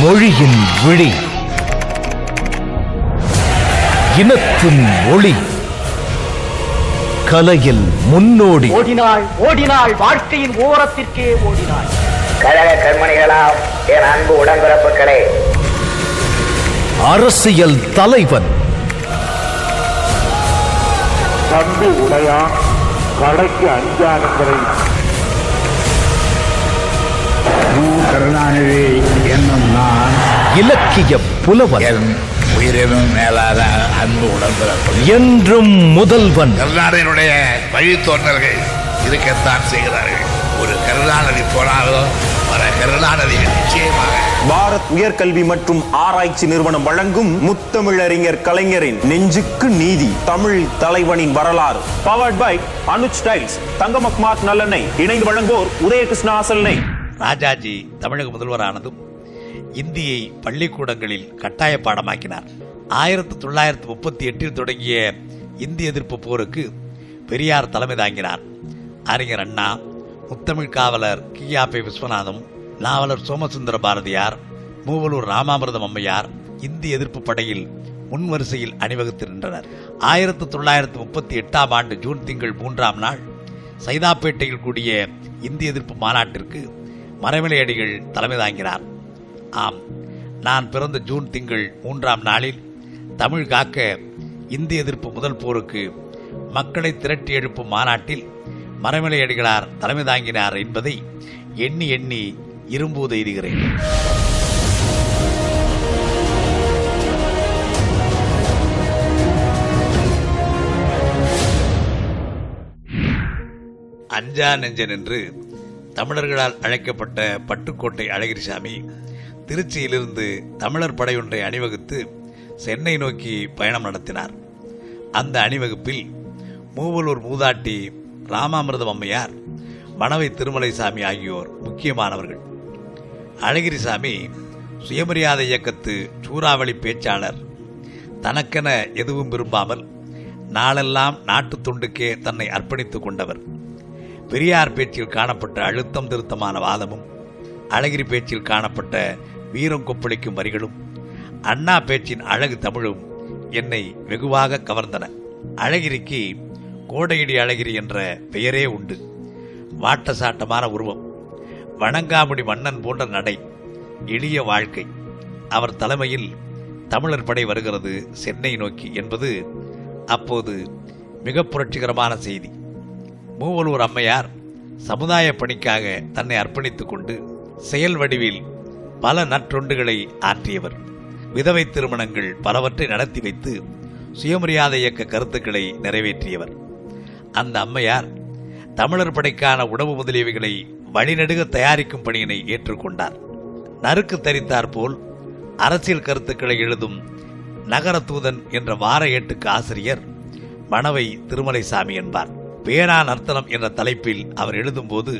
மொழியின் விழி, இனத்தின் ஒளி, கலையில் முன்னோடி. ஓடினாள் ஓடினாள் வாழ்க்கையின் ஓரத்திற்கே ஓடினாள். கழக கண்மணிகளாம் என் அன்பு உடன்பிறப்புகளே, அரசியல் தலைவன் தம்பி உடையா கடைக்கு அஞ்சானவரை கருணாநிதி என்னும் நான் இலக்கிய புலவன், உயிரினும் மேலாத அன்பு உடன்பிறப்பு, என்றும் முதல்வன். கருணாநிதியினுடைய வழித்தோன்றல்கள் இருக்கத்தான் செய்கிறார்கள். ஒரு கருணாநிதி போனாலோ வர கருணாநிதி நிச்சயமாக. பாரத் உயர்கல்வி மற்றும் ஆராய்ச்சி நிறுவனம் வழங்கும் முத்தமிழறிஞர் கலைஞரின் நெஞ்சுக்கு நீதி தமிழ் தலைவனின் வரலாறு, பவர்ட் பை அனுஜ் டைல்ஸ், தங்கமக்மாத் நல்லெண்ணெய், இணைந்து வழங்குவோர் உதயகிருஷ்ண ஆசல்னை. ராஜாஜி தமிழக முதல்வரானதும் இந்தியை பள்ளிக்கூடங்களில் கட்டாய பாடமாக்கினார். 1938 தொடங்கிய இந்திய எதிர்ப்பு போருக்கு பெரியார் தலைமை தாங்கினார். அறிஞர் அண்ணா, முத்தமிழ் காவலர் கியாபி விஸ்வநாதம், நாவலர் சோமசுந்தர பாரதியார், மூவலூர் ராமாமிர்தம் அம்மையார் இந்திய எதிர்ப்பு படையில் முன்வரிசையில் அணிவகுத்து நின்றனர். 1938 ஜூன் திங்கள் 3 சைதாப்பேட்டையில் கூடிய இந்திய எதிர்ப்பு மாநாட்டிற்கு மறைமலை அடிகள் தலைமை தாங்கினார். ஆம், நான் பிறந்த ஜூன் திங்கள் 3 தமிழ் காக்க இந்திய எதிர்ப்பு முதல் போருக்கு மக்களை திரட்டி எழுப்பும் மாநாட்டில் மறைமலை அடிகளார் தலைமை தாங்கினார் என்பதை எண்ணி எண்ணி இரும்பூது எய்துகிறேன். அஞ்சா நெஞ்சன் என்று தமிழர்களால் அழைக்கப்பட்ட பட்டுக்கோட்டை அழகிரிசாமி திருச்சியிலிருந்து தமிழர் படையொன்றை அணிவகுத்து சென்னை நோக்கி பயணம் நடத்தினார். அந்த அணிவகுப்பில் மூவலூர் மூதாட்டி ராமாமிர்தம் அம்மையார், மணவை திருமலைசாமி ஆகியோர் முக்கியமானவர்கள். அழகிரிசாமி சுயமரியாதை இயக்கத்து சூறாவளி பேச்சாளர். தனக்கென எதுவும் விரும்பாமல் நாளெல்லாம் நாட்டு தொண்டுக்கே தன்னை அர்ப்பணித்து கொண்டவர். பெரியார் பேச்சில் காணப்பட்ட அழுத்தம் திருத்தமான வாதமும், அழகிரி பேச்சில் காணப்பட்ட வீரம் கொப்பளிக்கும் வரிகளும், அண்ணா பேச்சின் அழகு தமிழும் என்னை வெகுவாக கவர்ந்தன. அழகிரிக்கு கோடையடி அழகிரி என்ற பெயரே உண்டு. வாட்டசாட்டமான உருவம், வணங்காமுடி மன்னன் போன்ற நடை, எளிய வாழ்க்கை. அவர் தலைமையில் தமிழர் படை வருகிறது சென்னை நோக்கி என்பது அப்போது மிக புரட்சிகரமான செய்தி. மூவலூர் அம்மையார் சமுதாய பணிக்காக தன்னை அர்ப்பணித்துக் கொண்டு செயல் வடிவில் பல நற்றொண்டுகளை ஆற்றியவர். விதவை திருமணங்கள் பலவற்றை நடத்தி வைத்து சுயமரியாதை இயக்க கருத்துக்களை நிறைவேற்றியவர் அந்த அம்மையார். தமிழர் படைக்கான உணவு முதலியவைகளை வழிநடுக தயாரிக்கும் பணியினை ஏற்றுக்கொண்டார். நறுக்கு தரித்தாற்போல் அரசியல் கருத்துக்களை எழுதும் நகர தூதன் என்ற வார ஏட்டுக்கு ஆசிரியர் மணவை திருமலைசாமி என்பார். பேனா நர்த்தனம் என்ற தலைப்பில் அவர் எழுதும்போது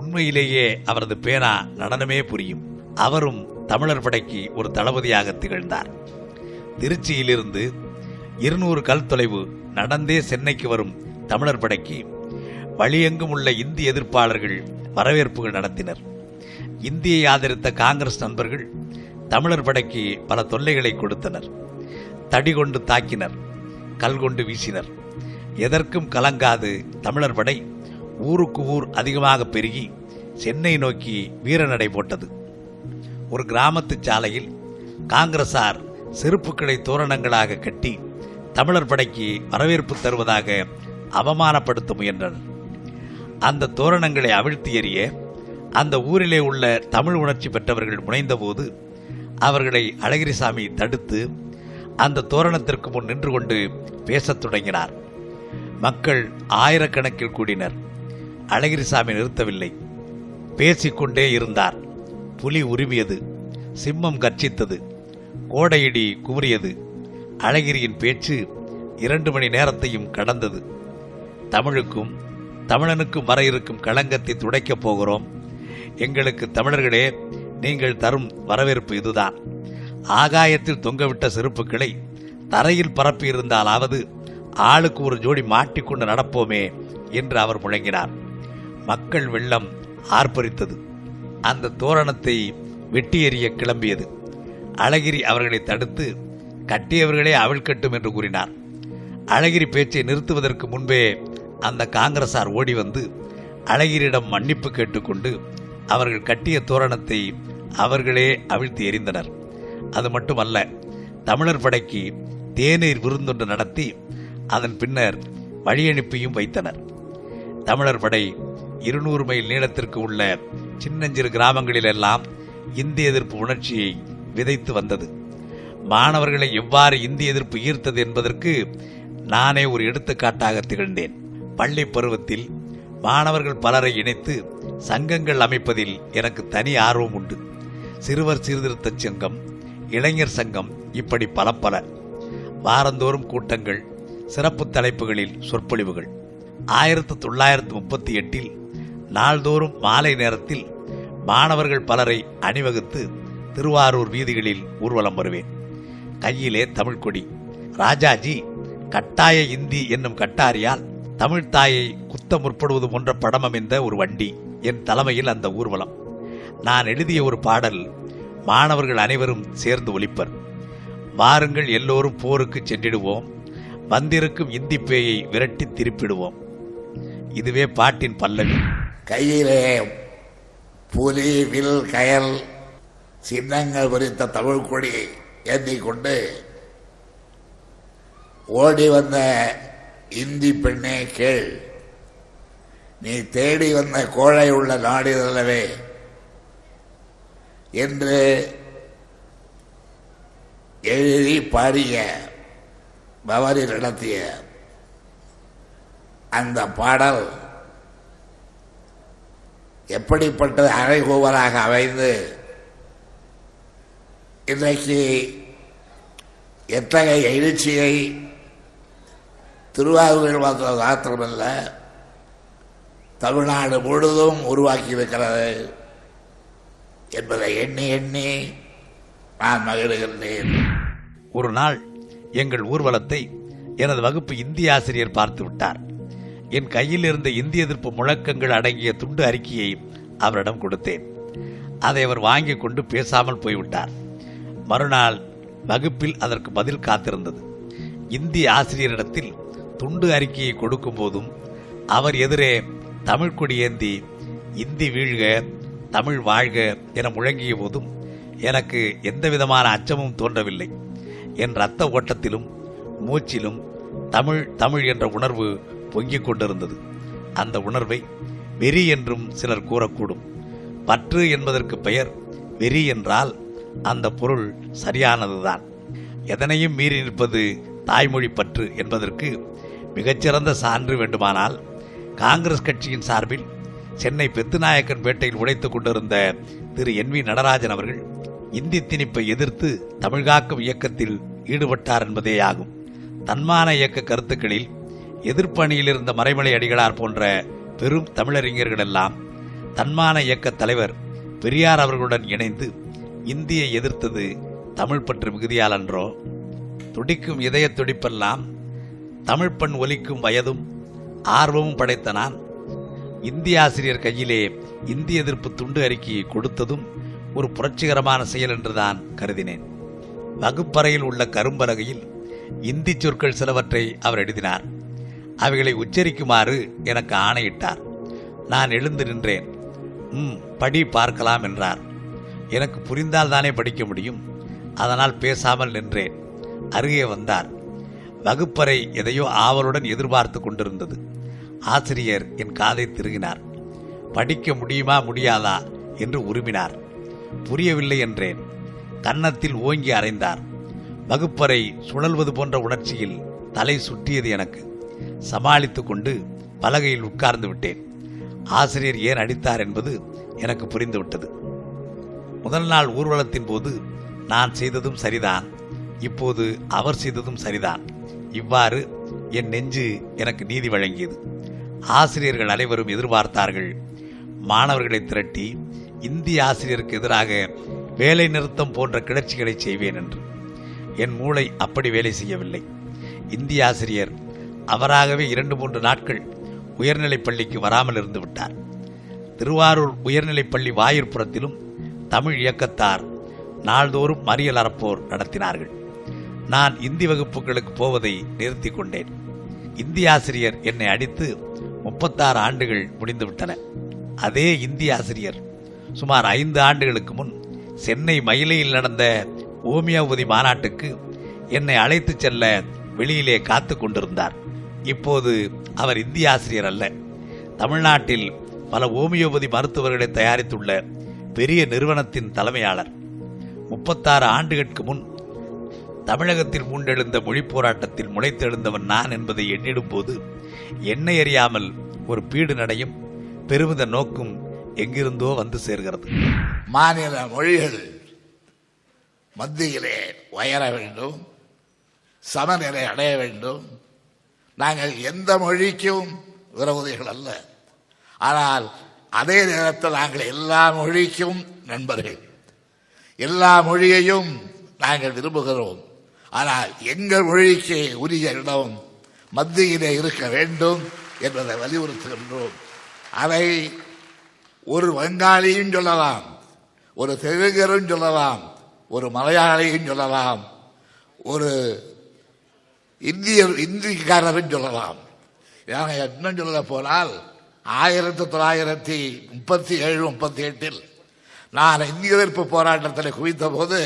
உண்மையிலேயே அவரது பேனா நடனமே புரியும். அவரும் தமிழர் படைக்கு ஒரு தளபதியாக திகழ்ந்தார். திருச்சியிலிருந்து 200 கல் தொலைவு நடந்தே சென்னைக்கு வரும் தமிழர் படைக்கு வழியெங்கும் உள்ள இந்திய எதிர்ப்பாளர்கள் வரவேற்புகள் நடத்தினர். இந்தியை ஆதரித்த காங்கிரஸ் நண்பர்கள் தமிழர் படைக்கு பல தொல்லைகளை கொடுத்தனர். தடி கொண்டு தாக்கினர், கல் கொண்டு வீசினர். எதற்கும் கலங்காது தமிழர் படை ஊருக்கு ஊர் அதிகமாக பெருகி சென்னை நோக்கி வீரநடை போட்டது. ஒரு கிராமத்து சாலையில் காங்கிரசார் செருப்புக்களை தோரணங்களாக கட்டி தமிழர் படைக்கு வரவேற்பு தருவதாக அவமானப்படுத்த முயன்றனர். அந்த தோரணங்களை அவிழ்த்து எறிய அந்த ஊரிலே உள்ள தமிழ் உணர்ச்சி பெற்றவர்கள் முனைந்தபோது அவர்களை அழகிரிசாமி தடுத்து அந்த தோரணத்திற்கு முன் நின்று கொண்டு பேசத் தொடங்கினார். மக்கள் ஆயிரக்கணக்கில் கூடினர். அழகிரிசாமி நிறுத்தவில்லை, பேசிக்கொண்டே இருந்தார். புலி உருவியது, சிம்மம் கர்ஜித்தது, கோடையடி குமுறியது. அழகிரியின் பேச்சு 2 மணி நேரத்தையும் கடந்தது. தமிழுக்கும் தமிழனுக்கும் வர இருக்கும் களங்கத்தை துடைக்கப் போகிறோம், எங்களுக்கு தமிழர்களே நீங்கள் தரும் வரவேற்பு இதுதான். ஆகாயத்தில் தொங்கவிட்ட செருப்புக்களை தரையில் பரப்பியிருந்தாலாவது ஆளுக்கு ஒரு ஜோடி மாட்டிக்கொண்டு நடப்போமே என்று அவர் முழங்கினார். மக்கள் வெள்ளம் ஆர்ப்பரித்தது. அந்த தோரணத்தை வெட்டி எறிய கிளம்பியது. அழகிரி அவர்களை தடுத்து கட்டியவர்களே அவிழ்க்கட்டும் என்று கூறினார். அழகிரி பேச்சை நிறுத்துவதற்கு முன்பே அந்த காங்கிரசார் ஓடி வந்து அழகிரியிடம் மன்னிப்பு கேட்டுக்கொண்டு அவர்கள் கட்டிய தோரணத்தை அவர்களே அவிழ்த்து எறிந்தனர். அது மட்டுமல்ல, தமிழர் படைக்கு தேநீர் விருந்தொன்று நடத்தி அதன் பின்னர் வழியனுப்பியும் வைத்தனர். தமிழர் படை 200 மைல் நீளத்திற்கு உள்ள சின்னஞ்சிறு கிராமங்களிலெல்லாம் இந்திய எதிர்ப்பு உணர்ச்சியை விதைத்து வந்தது. மாணவர்களை எவ்வாறு இந்திய எதிர்ப்பு ஈர்த்தது என்பதற்கு நானே ஒரு எடுத்துக்காட்டாக திகழ்ந்தேன். பள்ளி பருவத்தில் மாணவர்கள் பலரை இணைத்து சங்கங்கள் அமைப்பதில் எனக்கு தனி ஆர்வம் உண்டு. சிறுவர் சீர்திருத்த சங்கம், இளைஞர் சங்கம், இப்படி பல வாரந்தோறும் கூட்டங்கள், சிறப்பு தலைப்புகளில் சொற்பொழிவுகள். 1938 நாள்தோறும் மாலை நேரத்தில் மாணவர்கள் பலரை அணிவகுத்து திருவாரூர் வீதிகளில் ஊர்வலம் வருவேன். கையிலே தமிழ்கொடி. ராஜாஜி கட்டாய இந்தி என்னும் கட்டாரியால் தமிழ்த்தாயை குத்த முற்படுவது போன்ற படம் அமைந்த ஒரு வண்டி என் தலைமையில் அந்த ஊர்வலம். நான் எழுதிய ஒரு பாடல் மாணவர்கள் அனைவரும் சேர்ந்து ஒலிப்பர். வாருங்கள் எல்லோரும் போருக்கு சென்றிடுவோம், வந்திருக்கும் இந்தி பேயை விரட்டி திருப்பிடுவோம். இதுவே பாட்டின் பல்லவி. கையிலே புலி, வில், கயல் சின்னங்கள் குறித்த தமிழ்கொடி ஏந்திக்கொண்டு ஓடி வந்த இந்தி பெண்ணே கேள், நீ தேடி வந்த கோழை உள்ள நாடு அல்லவே என்று எழுதி பாடிய பவரி நடத்திய அந்த பாடல் எப்படிப்பட்ட அறைகூவலாக அமைந்து இன்றைக்கு எத்தகைய எழுச்சியை திருவாரூரில் மாத்திரமல்ல தமிழ்நாடு முழுவதும் உருவாக்கியிருக்கிறது என்பதை எண்ணி எண்ணி நான் மகிழ்கின்றேன். ஒரு நாள் எங்கள் ஊர்வலத்தை எனது வகுப்பு இந்தி ஆசிரியர் பார்த்து விட்டார். என் கையில் இருந்த இந்திய எதிர்ப்பு முழக்கங்கள் அடங்கிய துண்டு அறிக்கையை அவரிடம் கொடுத்தேன். அதை அவர் வாங்கி கொண்டு பேசாமல் போய்விட்டார். மறுநாள் வகுப்பில் அதற்கு பதில் காத்திருந்தது. இந்தி ஆசிரியரிடத்தில் துண்டு அறிக்கையை கொடுக்கும் போதும் அவர் எதிரே தமிழ் கொடி ஏந்தி இந்தி வீழ்க, தமிழ் வாழ்க என முழங்கிய போதும் எனக்கு எந்த விதமான அச்சமும் தோன்றவில்லை. என் இரத்த ஓட்டத்திலும் மூச்சிலும் தமிழ் தமிழ் என்ற உணர்வு பொங்கிக் கொண்டிருந்தது. அந்த உணர்வை வெறி என்றும் சிலர் கூறக்கூடும். பற்று என்பதற்கு பெயர் வெறி என்றால் அந்த பொருள் சரியானதுதான். எதனையும் மீறி நிற்பது தாய்மொழி பற்று என்பதற்கு மிகச்சிறந்த சான்று வேண்டுமானால் காங்கிரஸ் கட்சியின் சார்பில் சென்னை பெத்துநாயக்கன்பேட்டையில் உழைத்துக் கொண்டிருந்த திரு என்.வி. நடராஜன் அவர்கள் இந்தி திணிப்பை எதிர்த்து தமிழ்காக்கும் இயக்கத்தில் ஈடுபட்டார் என்பதேயாகும். தன்மான இயக்க கருத்துக்களில் எதிர்ப்பணியில் இருந்த மறைமலை அடிகளார் போன்ற பெரும் தமிழறிஞர்களெல்லாம் தன்மான இயக்க தலைவர் பெரியார் அவர்களுடன் இணைந்து இந்தியை எதிர்த்தது தமிழ் பற்று மிகுதியால் அன்றோ? துடிக்கும் இதய துடிப்பெல்லாம் தமிழ்ப்பண் ஒலிக்கும் வயதும் ஆர்வமும் படைத்த நான் இந்திய ஆசிரியர் கையிலே இந்திய எதிர்ப்பு துண்டு அறிக்கையை கொடுத்ததும் ஒரு புரட்சிகரமான செயல் என்றுதான் கருதினேன். வகுப்பறையில் உள்ள கரும்பலகையில் இந்தி சொற்கள் சிலவற்றை அவர் எழுதினார். அவைகளை உச்சரிக்குமாறு எனக்கு ஆணையிட்டார். நான் எழுந்து நின்றேன். படி பார்க்கலாம் என்றார். எனக்கு புரிந்தால் தானே படிக்க முடியும். அதனால் பேசாமல் நின்றேன். அருகே வந்தார். வகுப்பறை எதையோ ஆவலுடன் எதிர்பார்த்து கொண்டிருந்தது. ஆசிரியர் என் காதை திருகினார். படிக்க முடியுமா முடியாதா என்று உருமினார். புரியவில்லை என்றேன். கன்னத்தில் ஓங்கி அறைந்தார். வகுப்பறை சுழல்வது போன்ற உணர்ச்சியில் தலை சுற்றியது. எனக்கு சமாளித்து கொண்டு பலகையில் உட்கார்ந்து விட்டேன். ஆசிரியர் ஏன் அடித்தார் என்பது எனக்கு புரிந்துவிட்டது. முதல் நாள் ஊர்வலத்தின் போது நான் செய்ததும் சரிதான், இப்போது அவர் செய்ததும் சரிதான். இவ்வாறு என் நெஞ்சு எனக்கு நீதி வழங்கியது. ஆசிரியர்கள் அனைவரும் எதிர்பார்த்தார்கள். மாணவர்களை திரட்டி இந்திய ஆசிரியருக்கு எதிராக வேலை நிறுத்தம் போன்ற கிளர்ச்சிகளை செய்வேன் என்று. என் மூளை அப்படி வேலை செய்யவில்லை. இந்திய ஆசிரியர் அவராகவே 2-3 நாட்கள் உயர்நிலைப் பள்ளிக்கு வராமல் இருந்து விட்டார். திருவாரூர் உயர்நிலைப் பள்ளி வாயிற்புறத்திலும் தமிழ் இயக்கத்தார் நாள்தோறும் மறியல் அறப்போர் நடத்தினார்கள். நான் இந்தி வகுப்புகளுக்கு போவதை நிறுத்தி கொண்டேன். இந்தி ஆசிரியர் என்னை அடித்து 36 ஆண்டுகள் முடிந்துவிட்டன. அதே இந்தி ஆசிரியர் சுமார் 5 ஆண்டுகளுக்கு முன் சென்னை மயிலையில் நடந்த ஓமியோபதி மாநாட்டுக்கு என்னை அழைத்து செல்ல வெளியிலே காத்து கொண்டிருந்தார். இப்போது அவர் இந்தி ஆசிரியர் அல்ல, தமிழ்நாட்டில் பல ஓமியோபதி மருத்துவர்களை தயாரித்துள்ள பெரிய நிறுவனத்தின் தலைமையாளர். 36 ஆண்டுகளுக்கு முன் தமிழகத்தில் மூண்டெழுந்த மொழி போராட்டத்தில் முளைத்தெழுந்தவன் நான் என்பதை எண்ணிடும் போது என்னை அறியாமல் ஒரு பீடு நடையும் பெருமித நோக்கும் எங்கிருந்தோ வந்து சேர்கிறது. மாநில மொழிகள் மத்தியிலே உயர வேண்டும், சமநிலை அடைய வேண்டும். நாங்கள் எந்த மொழிக்கும் விரோதிகள் அல்ல, ஆனால் அதே நேரத்தில் நாங்கள் எல்லா மொழிக்கும் நண்பர்கள். எல்லா மொழியையும் நாங்கள் விரும்புகிறோம், ஆனால் எங்கள் மொழிக்கு உரிய இடம் மத்தியிலே இருக்க வேண்டும் என்பதை வலியுறுத்துகின்றோம். அதை ஒரு வங்காளியும் சொல்லலாம், ஒரு தெலுங்கரும் சொல்லலாம், ஒரு மலையாளியும் சொல்லலாம், ஒரு இந்திக்காரரும் சொல்லலாம். இன்னும் சொல்ல போனால் 1937-38 நான் இந்திய எதிர்ப்பு போராட்டத்தில் குவித்த போது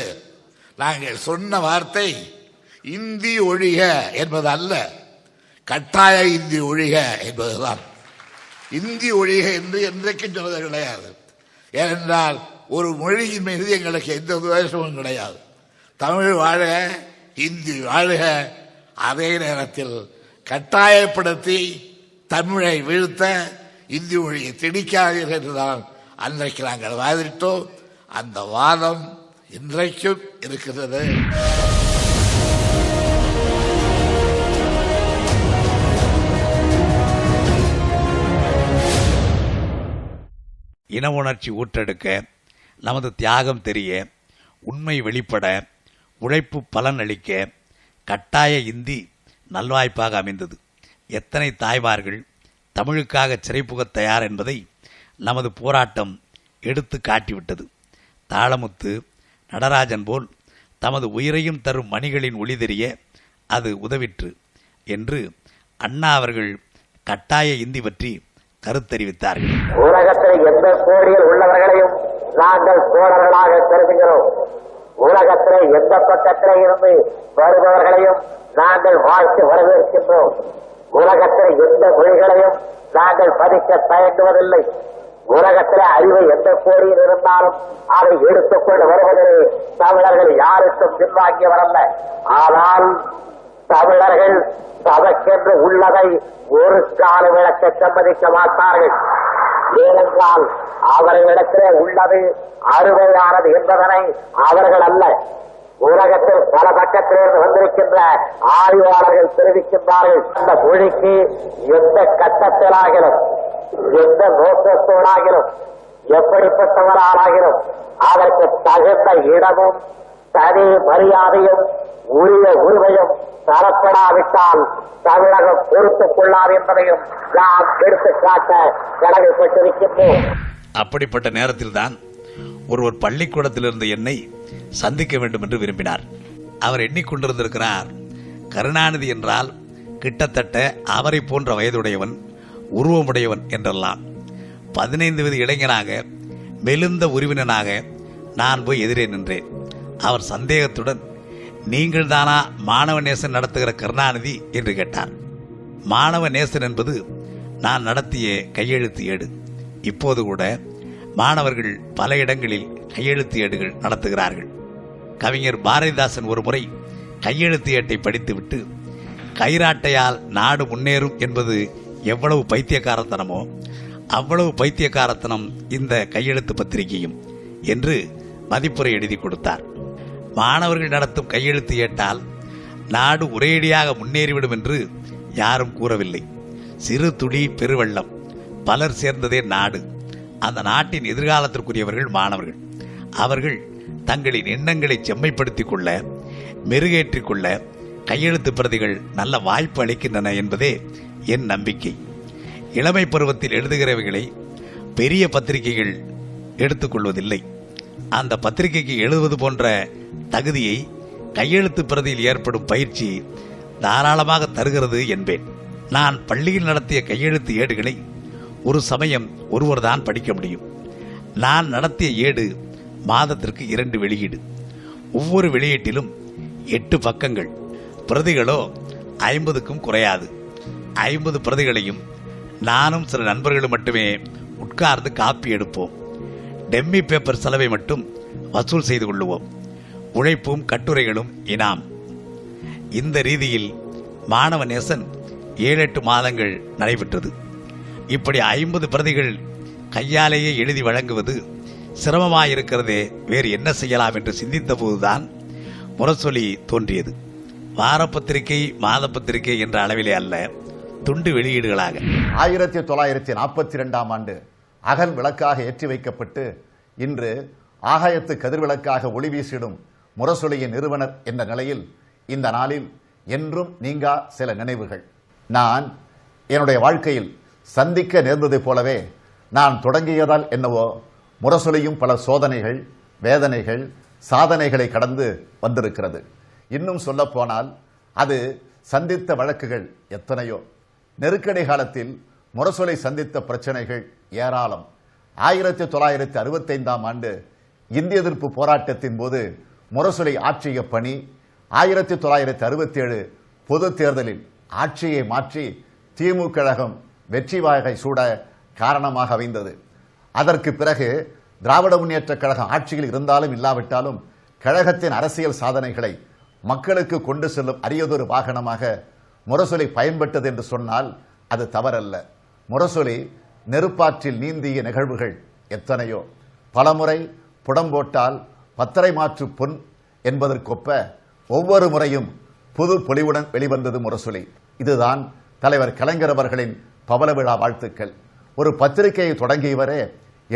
நாங்கள் சொன்ன வார்த்தை இந்தி ஒழிக என்பது அல்ல, கட்டாய இந்தி ஒழிக என்பதுதான். இந்தி ஒழிக என்று என்றைக்கும் சொல்வது கிடையாது. ஏனென்றால் ஒரு மொழியின் மீது எங்களுக்கு எந்த உபதேசமும் கிடையாது. தமிழ் வாழ, இந்தி வாழக. அதே நேரத்தில் கட்டாயப்படுத்தி தமிழை வீழ்த்த, இந்தி மொழியை திணிக்காதீர்கள் என்றுதான் அன்றைக்கு நாங்கள் வாதிட்டோம். அந்த வாதம் இன்றைக்கும் இருக்கிறது. இன உணர்ச்சி ஊற்றெடுக்க, நமது தியாகம் தெரிய, உண்மை வெளிப்பட, உழைப்பு பலன் அளிக்க கட்டாய இந்தி நல்வாய்ப்பாக அமைந்தது. எத்தனை தாய்மார்கள் தமிழுக்காக சிறைப்புகத் தயார் என்பதை நமது போராட்டம் எடுத்து காட்டிவிட்டது. தாளமுத்து, நடராஜன் போல் தமது உயிரையும் தரும் மணிகளின் ஒளி தெரிய அது உதவிற்று என்று அண்ணா அவர்கள் கட்டாய இந்தி பற்றி கருத்தறிவித்தார்கள். உலகத்தில் எந்த கோடியில் உள்ளவர்களையும் நாங்கள் சோழர்களாக கருதுகிறோம். உலகத்தில் எந்த பக்கத்தில் இருந்து வருபவர்களையும் நாங்கள் வாழ்த்து வரவேற்கின்றோம். உலகத்தில் எந்த மொழிகளையும் நாங்கள் மதிக்க தயங்குவதில்லை. உலகத்தில் அறிவு எந்த கோடியில் இருந்தாலும் அதை எடுத்துக்கொண்டு வருவதிலே தமிழர்கள் யாருக்கும் பின்வாங்கியவரல்ல. ஆனால் தமிழர்கள் தமக்கென்று உள்ளதை ஒரு கால விளக்க சம்மதிக்க மாட்டார்கள். ஏனென்றால் அவர்களிடத்திலே உள்ளது அறுவையானது என்பதனை அவர்கள் அல்ல, உலகத்தில் பல பக்கத்திலிருந்து வந்திருக்கின்ற ஆய்வாளர்கள் தெரிவிக்கின்றார்கள். அந்த மொழிக்கு எந்த கட்டத்திலாகிலும், எந்த நோக்கத்தோடாகிலும், எப்படிப்பட்டவராகிலும் அதற்கு தகுந்த இடமும் தனி மரியாதையும் உரிய உரிமையும் தரப்படாவிட்டால் தமிழகம் பொறுத்துக் கொள்ளாது என்பதையும் நாம் எடுத்துக்காட்ட கடமைப்பட்டிருக்கின்றோம். அப்படிப்பட்ட நேரத்தில்தான் ஒருவர் பள்ளிக்கூடத்திலிருந்து என்னை சந்திக்க வேண்டும் என்று விரும்பினார். அவர் எண்ணிக்கொண்டிருந்திருக்கிறார், கருணாநிதி என்றால் கிட்டத்தட்ட அவரை போன்ற வயதுடையவன், உருவமுடையவன் என்றெல்லாம். 15 வயது இளைஞனாக, மெலிந்த உருவினனாக நான் போய் எதிரே நின்றேன். அவர் சந்தேகத்துடன், நீங்கள் தானா மாணவ நேசன் நடத்துகிற கருணாநிதி என்று கேட்டார். மாணவ நேசன் என்பது நான் நடத்திய கையெழுத்து ஏடு. இப்போது கூட மாணவர்கள் பல இடங்களில் கையெழுத்து ஏடுகள் நடத்துகிறார்கள். கவிஞர் பாரதிதாசன் ஒரு முறை கையெழுத்து ஏட்டை படித்துவிட்டு, கைராட்டையால் நாடு முன்னேறும் என்பது எவ்வளவு பைத்தியக்காரத்தனமோ அவ்வளவு பைத்தியக்காரத்தனம் இந்த கையெழுத்து பத்திரிகையும் என்று மதிப்புரை எழுதி கொடுத்தார். மாணவர்கள் நடத்தும் கையெழுத்து ஏட்டால் நாடு ஒரேடியாக முன்னேறிவிடும் என்று யாரும் கூறவில்லை. சிறு துளி பெருவெள்ளம், பலர் சேர்ந்ததே நாடு. அந்த நாட்டின் எதிர்காலத்திற்குரியவர்கள் மாணவர்கள். அவர்கள் தங்களின் எண்ணங்களை செம்மைப்படுத்திக் கொள்ள, மெருகேற்றிக் கொள்ள கையெழுத்து பிரதிகள் நல்ல வாய்ப்பு அளிக்கின்றன என்பதே என் நம்பிக்கை. இளமை பருவத்தில் எழுதுகிறவைகளை பெரிய பத்திரிகைகள் எடுத்துக்கொள்வதில்லை. அந்த பத்திரிகைக்கு எழுதுவது போன்ற தகுதியை கையெழுத்து பிரதியில் ஏற்படும் பயிற்சி தாராளமாக தருகிறது என்பேன். நான் பள்ளியில் நடத்திய கையெழுத்து ஏடுகளை ஒரு சமயம் ஒருவர் தான் படிக்க முடியும். நான் நடத்திய ஏடு மாதத்திற்கு 2 வெளியீடு. ஒவ்வொரு வெளியீட்டிலும் 8 பக்கங்கள். பிரதிகளோ 50க்கும் குறையாது. 50 பிரதிகளையும் நானும் சில நண்பர்களும் மட்டுமே உட்கார்ந்து காப்பி எடுப்போம். டெம்மி பேப்பர் செலவை மட்டும் வசூல் செய்து கொள்ளுவோம். உழைப்பும் கட்டுரைகளும் இனாம். இந்த ரீதியில் மாணவ நேசன் 7-8 மாதங்கள் நடைபெற்றது. இப்படி 50 பிரதிகள் கையாலேயே எழுதி வழங்குவது சிரமமாயிருக்கிறதே, வேறு என்ன செய்யலாம் என்று சிந்தித்த போதுதான் முரசொலி தோன்றியது. வாரப்பத்திரிகை மாதப்பத்திரிகை என்ற அளவிலே அல்ல, துண்டு வெளியீடுகளாக. 1942 ஆண்டு அகல் விளக்காக ஏற்றி வைக்கப்பட்டு இன்று ஆகாயத்து கதிர்விளக்காக ஒளி வீசிடும் முரசொலியின் நிறுவனர் என்ற நிலையில் இந்த நாளில் என்றும் நீங்கா சில நினைவுகள். நான் என்னுடைய வாழ்க்கையில் சந்திக்க நேர்ந்ததைப் போலவே நான் தொடங்கியதால் என்னவோ முரசொலியும் பல சோதனைகள், வேதனைகள், சாதனைகளை கடந்து வந்திருக்கிறது. இன்னும் சொல்லப்போனால் அது சந்தித்த வழக்குகள் எத்தனையோ. நெருக்கடி காலத்தில் முரசொலை சந்தித்த பிரச்சனைகள் ஏராளம். 1965 ஆண்டு இந்திய எதிர்ப்பு போராட்டத்தின் போது முரசொலி ஆற்றிய பணி, 1967 பொது தேர்தலில் ஆட்சியை மாற்றி திமுக கழகம் வெற்றி வாகை சூட காரணமாக அமைந்தது. அதற்கு பிறகு திராவிட முன்னேற்ற கழகம் ஆட்சியில் இருந்தாலும் இல்லாவிட்டாலும் கழகத்தின் அரசியல் சாதனைகளை மக்களுக்கு கொண்டு செல்லும் அரியதொரு வாகனமாக முரசொலி பயன்பட்டது என்று சொன்னால் அது தவறல்ல. முரசொலி நெருப்பாற்றில் நீந்திய நிகழ்வுகள் எத்தனையோ. பலமுறை புடம்போட்டால் பத்தரை மாற்று பொன் என்பதற்கொப்ப ஒவ்வொரு முறையும் புது பொலிவுடன் வெளிவந்தது முரசொலி. இதுதான் தலைவர் கலைஞர் அவர்களின் பவள விழா வாழ்த்துக்கள். ஒரு பத்திரிகையை தொடங்கியவரே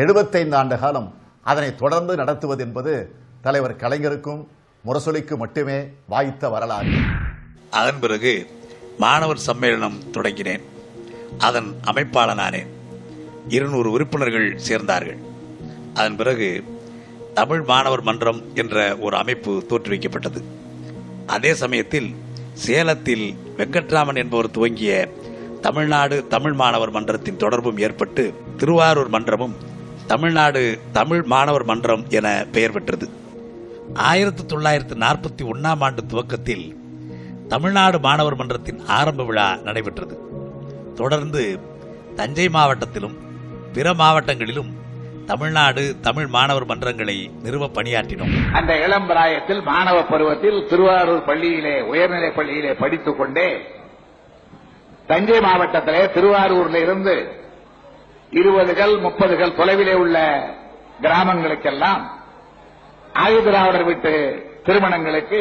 75 ஆண்டு காலம் அதனை தொடர்ந்து நடத்துவது என்பது தலைவர் கலைஞருக்கும் முரசொலிக்கு மட்டுமே வாய்த்த வரலாறு. அதன் பிறகு மாணவர் சம்மேளனம் தொடங்கினேன். அதன் அமைப்பாளனானேன். 200 உறுப்பினர்கள் சேர்ந்தார்கள். அதன் பிறகு தமிழ் மாணவர் மன்றம் என்ற ஒரு அமைப்பு தோற்றுவிக்கப்பட்டது. அதே சமயத்தில் சேலத்தில் வெங்கட்ராமன் என்பவர் துவங்கிய தமிழ்நாடு தமிழ் மாணவர் மன்றத்தின் தொடர்பும் ஏற்பட்டு திருவாரூர் மன்றமும் தமிழ்நாடு தமிழ் மாணவர் மன்றம் என பெயர் பெற்றது. 1941 ஆண்டு துவக்கத்தில் தமிழ்நாடு மாணவர் மன்றத்தின் ஆரம்ப விழா நடைபெற்றது. தொடர்ந்து தஞ்சை மாவட்டத்திலும் பிற மாவட்டங்களிலும் தமிழ்நாடு தமிழ் மாணவர் மன்றங்களை நிறுவ பணியாற்றினோம். அந்த இளம்பிராயத்தில் மாணவ பருவத்தில் திருவாரூர் பள்ளியிலே உயர்நிலை பள்ளியிலே படித்துக் கொண்டே தஞ்சை மாவட்டத்திலே திருவாரூரில் இருந்து 20-30 தொலைவிலே உள்ள கிராமங்களுக்கெல்லாம் ஆதிதிராவிடர் வீட்டு திருமணங்களுக்கு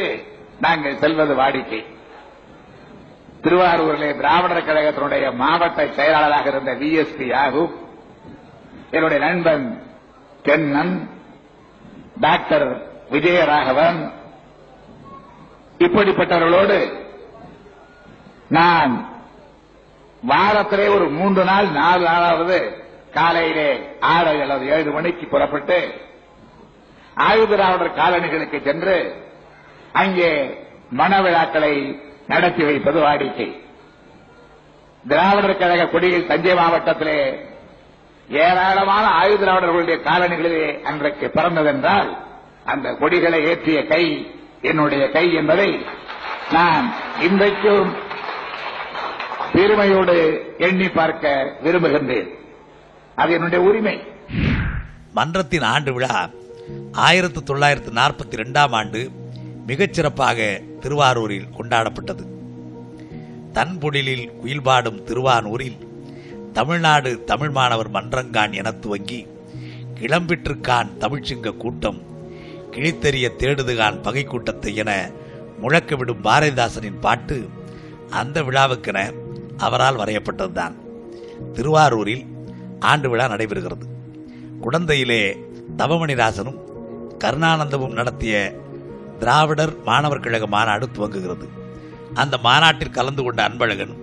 நாங்கள் செல்வது வாடிக்கை. திருவாரூரிலே திராவிடர் கழகத்தினுடைய மாவட்ட செயலாளராக இருந்த VSP ஆகும் என்னுடைய நண்பன் கண்ணன், டாக்டர் விஜயராகவன், இப்படிப்பட்டவர்களோடு நான் வாரத்திலே ஒரு 3-4 நாளாவது காலையிலே 6 அல்லது 7 மணிக்கு புறப்பட்டு ஆயுதிராவிடர் காலனிகளுக்கு சென்று அங்கே மணவிழாக்களை நடத்தி வைப்பது வாடிக்கை. திராவிடர் கழக கொடியில் தஞ்சை மாவட்டத்திலே ஏராளமான ஆயுதிராவிடர்களுடைய காலனிகளிலே அன்றைக்கு பிறந்ததென்றால் அந்த கொடிகளை ஏற்றிய கை என்னுடைய கை என்பதை நான் இன்றைக்கும் பெருமையோடு எண்ணி பார்க்க விரும்புகின்றேன். அது என்னுடைய உரிமை. மன்றத்தின் ஆண்டு விழா 1942 ஆண்டு மிகச்சிறப்பாக திருவாரூரில் கொண்டாடப்பட்டது. தன்பொழிலில் உயில்பாடும் திருவாரூரில் தமிழ்நாடு தமிழ் மாணவர் மன்றங்கான் என துவங்கி கிளம்பிற்றுக்கான் தமிழ்ச்சிங்க கூட்டம், கிழித்தெறிய தேடுதுகான் பகை கூட்டத்தை என முழக்கவிடும் பாரதிதாசனின் பாட்டு அந்த விழாவுக்கென அவரால் வரையப்பட்டதுதான். திருவாரூரில் ஆண்டு விழா நடைபெறுகிறது. குடந்தையிலே தவமணிராசனும் கருணானந்தமும் நடத்திய திராவிடர் மாணவர் கழக மாநாடு துவங்குகிறது. அந்த மாநாட்டில் கலந்து கொண்ட அன்பழகன்,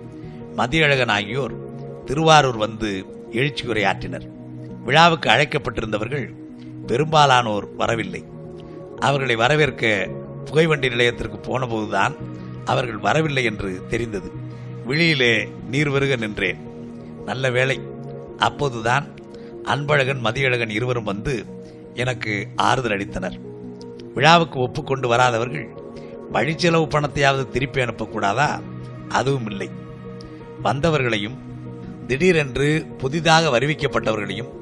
மதியழகன் ஆகியோர் திருவாரூர் வந்து எழுச்சி உரையாற்றினர். விழாவுக்கு அழைக்கப்பட்டிருந்தவர்கள் பெரும்பாலானோர் வரவில்லை. அவர்களை வரவேற்க புகைவண்டி நிலையத்திற்கு போனபோதுதான் அவர்கள் வரவில்லை என்று தெரிந்தது. விழியிலே நீர் வருக நின்றேன். நல்ல வேளை, அப்போதுதான் அன்பழகன் மதியழகன் இருவரும் வந்து எனக்கு ஆறுதல் அளித்தனர். விழாவுக்கு ஒப்புக்கொண்டு வராதவர்கள் வழிச்செலவு பணத்தையாவது திருப்பி அனுப்பக்கூடாதா? அதுவும் இல்லை. வந்தவர்களையும் திடீரென்று புதிதாக வருவிக்கப்பட்டவர்களையும்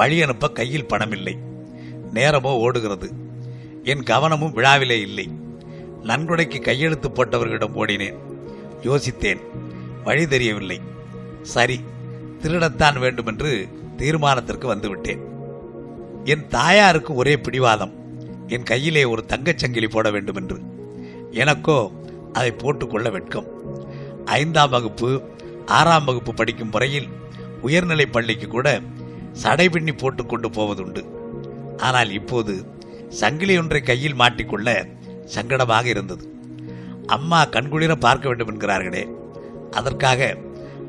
வழி அனுப்ப கையில் பணமில்லை. நேரமோ ஓடுகிறது. என் கவனமும் விழாவிலே இல்லை. நன்கொடைக்கு கையெழுத்து போட்டவர்களிடம் ஓடினேன். யோசித்தேன். வழி தெரியவில்லை. சரி, திருடத்தான் வேண்டுமென்று தீர்மானத்திற்கு வந்துவிட்டேன். என் தாயாருக்கு ஒரே பிடிவாதம், என் கையிலே ஒரு தங்கச்சங்கிலி போட வேண்டும் என்று. எனக்கோ அதை போட்டுக்கொள்ள வெட்கம். 5ஆம் வகுப்பு 6ஆம் வகுப்பு படிக்கும் முறையில் உயர்நிலை பள்ளிக்கு கூட சடை பின்னி போட்டு கொண்டு போவதுண்டு. ஆனால் இப்போது சங்கிலி ஒன்றை கையில் மாட்டிக்கொள்ள சங்கடமாக இருந்தது. அம்மா கண்குளிர பார்க்க வேண்டும் என்கிறார்களே, அதற்காக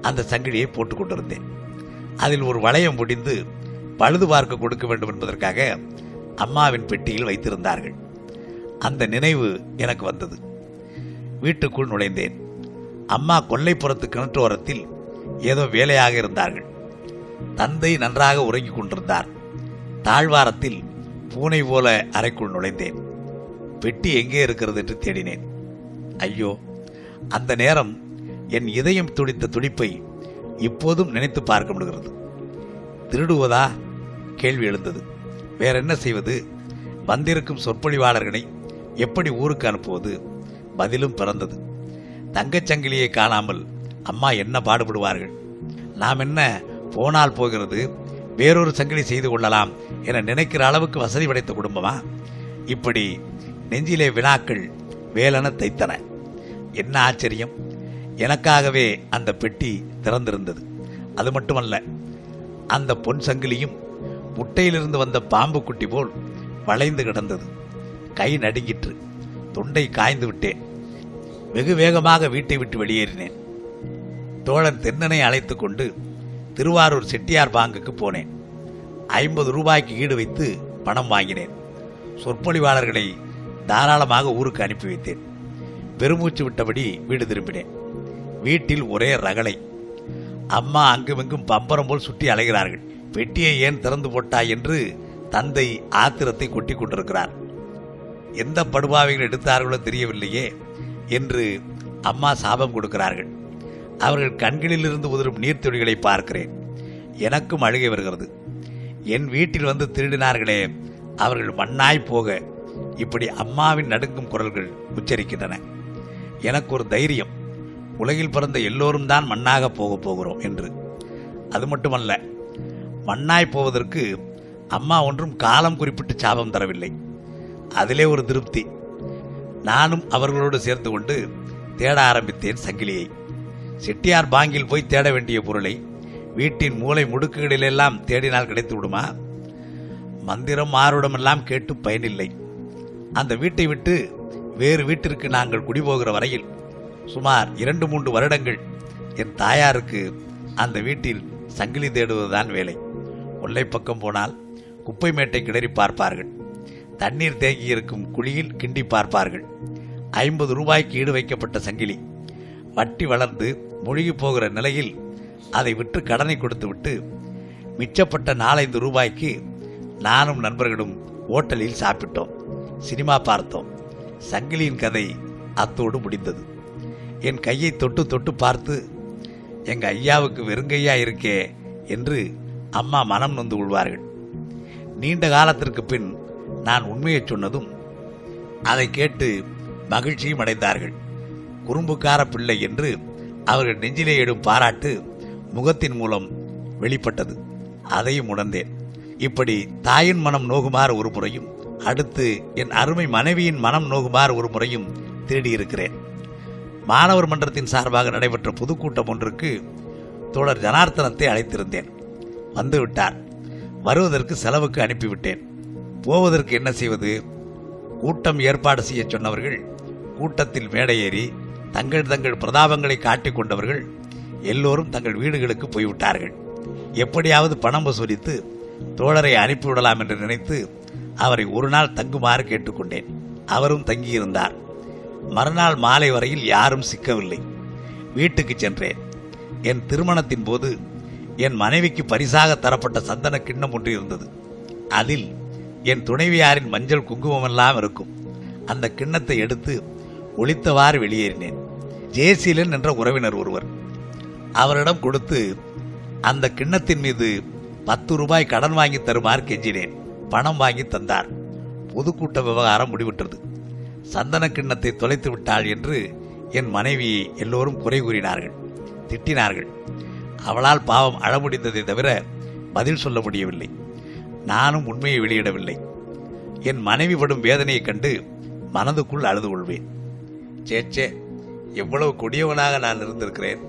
அந்த சங்கிலியை போட்டு கொண்டிருந்தேன். அதில் ஒரு வளையம் முடிந்து பழுது பார்க்க கொடுக்க வேண்டும் என்பதற்காக அம்மாவின் பெட்டியில் வைத்திருந்தார்கள். அந்த நினைவு எனக்கு வந்தது. வீட்டுக்குள் நுழைந்தேன். அம்மா கொல்லைப்புறத்து கிணற்றோரத்தில் ஏதோ வேலையாக இருந்தார்கள். தந்தை நன்றாக உறங்கிக் கொண்டிருந்தார். தாழ்வாரத்தில் பூனை போல அறைக்குள் நுழைந்தேன். பெட்டி எங்கே இருக்கிறது என்று தேடினேன். ஐயோ, அந்த நேரம் என் இதயம் துடித்த துடிப்பை இப்போதும் நினைத்து பார்க்க முடிகிறது. திருடுவதா? கேள்வி எழுந்தது. வேற என்ன செய்வது? வந்திருக்கும் சொற்பொழிவாளர்களை எப்படி ஊருக்கு அனுப்புவது? பதிலும் பிறந்தது. தங்கச்சங்கிலியை காணாமல் அம்மா என்ன பாடுபடுவார்கள்? நாம் என்ன, போனால் போகிறது, வேறொரு சங்கிலி செய்து கொள்ளலாம் என நினைக்கிற அளவுக்கு வசதி படைத்த குடும்பமா? இப்படி நெஞ்சிலே வினாக்கள் வேலென தைத்தன. என்ன ஆச்சரியம்! எனக்காகவே அந்த பெட்டி திறந்திருந்தது. அது மட்டுமல்ல, அந்த பொன் சங்கிலியும் முட்டையிலிருந்து வந்த பாம்பு குட்டி போல் வளைந்து கிடந்தது. கை நடுங்கிற்று. தொண்டை காய்ந்து விட்டேன். வெகு வேகமாக வீட்டை விட்டு வெளியேறினேன். தோழன் தென்னனை அழைத்து கொண்டு திருவாரூர் செட்டியார் பாங்குக்கு போனேன். 50 ரூபாய்க்கு ஈடு வைத்து பணம் வாங்கினேன். சொற்பொழிவாளர்களை தாராளமாக ஊருக்கு அனுப்பி வைத்தேன். பெருமூச்சு விட்டபடி வீடு திரும்பினேன். வீட்டில் ஒரே ரகளை. அம்மா அங்குமிங்கும் பம்பரம் போல் சுற்றி அலைகிறார்கள். பெட்டியை ஏன் திறந்து போட்டாய் என்று தந்தை ஆத்திரத்தை கொட்டி கொண்டிருக்கிறார். எந்த படுபாவைகள் எடுத்தார்களோ தெரியவில்லையே என்று அம்மா சாபம் கொடுக்கிறார்கள். அவர்கள் கண்களிலிருந்து உதிரும் நீர்த்துளிகளை பார்க்கிறேன். எனக்கும் அழுகை வருகிறது. என் வீட்டில் வந்து திருடினார்களே, அவர்கள் மண்ணாய் போக. இப்படி அம்மாவின் நடுங்கும் குரல்கள் உச்சரிக்கின்றன. எனக்கு ஒரு தைரியம். உலகில் பிறந்த எல்லோரும் தான் மண்ணாக போகப் போகிறோம் என்று. அது மட்டுமல்ல, மண்ணாய் போவதற்கு அம்மா ஒன்றும் காலம் குறிப்பிட்டு சாபம் தரவில்லை. அதிலே ஒரு திருப்தி. நானும் அவர்களோடு சேர்ந்து கொண்டு தேட ஆரம்பித்தேன் சங்கிலியை. செட்டியார் பாங்கில் போய் தேட வேண்டிய பொருளை வீட்டின் மூளை முடுக்குகளிலெல்லாம் தேடினால் கிடைத்து விடுமா? மந்திரம் ஆருடமெல்லாம் கேட்டு பயனில்லை. அந்த வீட்டை விட்டு வேறு வீட்டிற்கு நாங்கள் குடிபோகிற வரையில் சுமார் 2-3 வருடங்கள் என் தாயாருக்கு அந்த வீட்டில் சங்கிலி தேடுவதுதான் வேலை. கொல்லை பக்கம் போனால் குப்பை மேட்டை கிளறி பார்ப்பார்கள். தண்ணீர் தேங்கி இருக்கும் குழியில் கிண்டி பார்ப்பார்கள். 50 ரூபாய்க்கு ஈடு வைக்கப்பட்ட சங்கிலி வட்டி வளர்ந்து மூழ்கி போகிற நிலையில் அதை விற்று கடனை கொடுத்துவிட்டு மிச்சப்பட்ட 4-5 ரூபாய்க்கு நானும் நண்பர்களும் ஹோட்டலில் சாப்பிட்டோம், சினிமா பார்த்தோம். சங்கிலியின் கதை அத்தோடு முடிந்தது. என் கையை தொட்டு தொட்டு பார்த்து, எங்க ஐயாவுக்கு வெறுங்கையா இருக்கே என்று அம்மா மனம் நொந்து கொள்வார்கள். நீண்ட காலத்திற்கு பின் நான் உண்மையை சொன்னதும் அதை கேட்டு மகிழ்ச்சியும் அடைந்தார்கள். குறும்புக்கார பிள்ளை என்று அவர்கள் நெஞ்சிலே எடும் பாராட்டு முகத்தின் மூலம் வெளிப்பட்டது. அதையும் உணர்ந்தேன். இப்படி தாயின் மனம் நோகுமாறு ஒரு முறையும், அடுத்து என் அருமை மனைவியின் மனம் நோகுமாறு ஒரு முறையும் திருடியிருக்கிறேன். மாணவர் மன்றத்தின் சார்பாக நடைபெற்ற பொதுக்கூட்டம் ஒன்றுக்கு தோழர் ஜனார்த்தனத்தை அழைத்திருந்தேன். வந்துவிட்டார். வருவதற்கு செலவுக்கு அனுப்பிவிட்டேன். போவதற்கு என்ன செய்வது? கூட்டம் ஏற்பாடு செய்ய சொன்னவர்கள் கூட்டத்தில் மேடையேறி தங்கள் பிரதாபங்களை காட்டிக் கொண்டவர்கள் எல்லோரும் தங்கள் வீடுகளுக்கு போய்விட்டார்கள். எப்படியாவது பணம் வசூலித்து தோழரை அனுப்பிவிடலாம் என்று நினைத்து அவரை ஒரு நாள் தங்குமாறு கேட்டுக்கொண்டேன். அவரும் தங்கியிருந்தார். மறுநாள் மாலை வரையில் யாரும் சிக்கவில்லை. வீட்டுக்கு சென்றேன். என் திருமணத்தின் போது என் மனைவிக்கு பரிசாக தரப்பட்ட சந்தன கிண்ணம் ஒன்று இருந்தது. அதில் என் துணைவியாரின் மஞ்சள் குங்குமமெல்லாம் இருக்கும். அந்த கிண்ணத்தை எடுத்து ஒளித்தவாறு வெளியேறினேன். ஜேசிலன் என்ற உறவினர் ஒருவர், அவரிடம் கொடுத்து அந்த கிண்ணத்தின் மீது 10 ரூபாய் கடன் வாங்கி தருமாறு கெஞ்சினேன். பணம் வாங்கி தந்தார். பொதுக்கூட்ட விவகாரம் முடிவிட்டது. சந்தன கிண்ணத்தை தொலைத்து விட்டாள் என்று என் மனைவியை எல்லோரும் குறை கூறினார்கள், திட்டினார்கள். அவளால் பாவம் அழ முடிந்ததை தவிர பதில் சொல்ல முடியவில்லை. நானும் உண்மையை வெளியிடவில்லை. என் மனைவி படும் வேதனையை கண்டு மனதுக்குள் அழுது கொள்வேன். சேச்சே, எவ்வளவு கொடியவனாக நான் இருந்திருக்கிறேன்.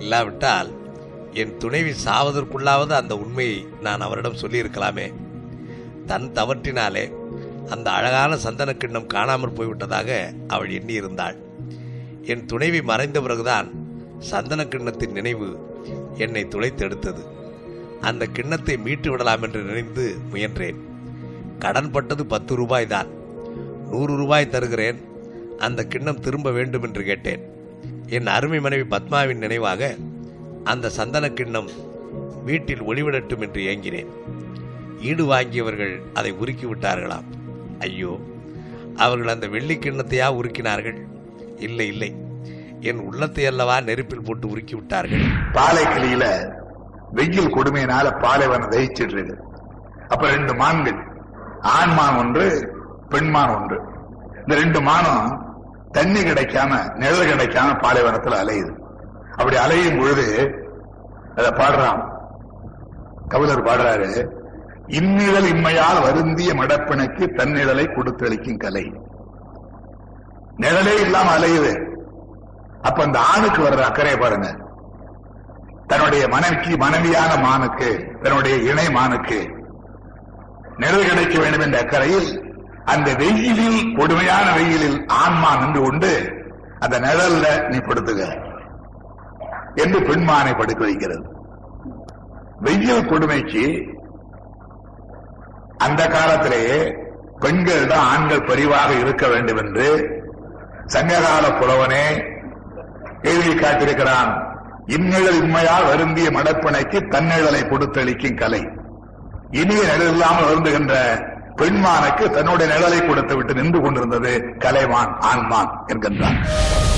இல்லாவிட்டால் என் துணைவி சாவதற்குள்ளாவது அந்த உண்மையை நான் அவரிடம் சொல்லியிருக்கலாமே. தன் தவற்றினாலே அந்த அழகான சந்தன கிண்ணம் காணாமல் போய்விட்டதாக அவள் எண்ணியிருந்தாள். என் துணைவி மறைந்த பிறகுதான் சந்தன கிண்ணத்தின் நினைவு என்னை துளைத்தெடுத்தது. அந்த கிண்ணத்தை மீட்டு விடலாம் என்று நினைந்து முயன்றேன். கடன்பட்டது 10 ரூபாய் தான். 100 ரூபாய் தருகிறேன், அந்த கிண்ணம் திரும்ப வேண்டும் என்று கேட்டேன். என் அருமை மனைவி பத்மாவின் நினைவாக அந்த சந்தன கிண்ணம் வீட்டில் ஒளிவிடட்டும் என்று ஏங்கினேன். ஈடு வாங்கியவர்கள் அதை உருக்கி விட்டார்களாம். ஐயோ, அவர்கள் அந்த வெள்ளி கிண்ணத்தையா உருக்கினார்கள்? இல்லை இல்லை, என் உள்ளத்தை அல்லவா நெருப்பில் போட்டு உருக்கி விட்டார்கள். பாலைக்கிளியில வெயில் கொடுமையினால பாலைவனம் தயிச்சிடுறது. அப்ப 2 மான்கள், ஆண்மான் ஒன்று பெண்மான் ஒன்று. இந்த 2 மானும் தண்ணி கிடைக்காம நிழல் கிடைக்காம பாலைவனத்தில் அலையுது. அப்படி அலையும் பொழுது அதை பாடுறான் கபிலர். பாடுறாரு, இந்நிழல் இம்மையால் வருந்திய மடப்பிணைக்கு தன்னிழலை கொடுத்தளிக்கும் கலை. நிழலே இல்லாம அலையுது. அப்ப அந்த ஆணுக்கு வர்ற அக்கறையை பாருங்க. தன்னுடைய மனைவிக்கு, மனைவியான மானுக்கு, தன்னுடைய இணை மானுக்கு நிழல் கிடைக்க வேண்டும் என்ற அக்கறையில் அந்த வெயிலில், கொடுமையான வெயிலில் ஆன்மா நின்று கொண்டு அந்த நிழல்ல நீ படுத்துக என்று பெண்மானை படுக்க வைக்கிறது. வெயில் கொடுமைக்கு அந்த காலத்திலேயே பெண்களிடம் ஆண்கள் பரிவாக இருக்க வேண்டும் என்று சங்ககால புலவனே எழுதி காட்டிருக்கிறான். இந்நிழல் இன்மையால் வருந்திய மடப்பிணைக்கு தன்னிழலை கொடுத்தளிக்கும் கலை. இனிய நிழல் இல்லாமல் வருந்துகின்ற பெண்மானுக்கு தன்னுடைய நிழலை கொடுத்து விட்டு நின்று கொண்டிருந்தது கலைமான், ஆண்மான் என்கின்றான்.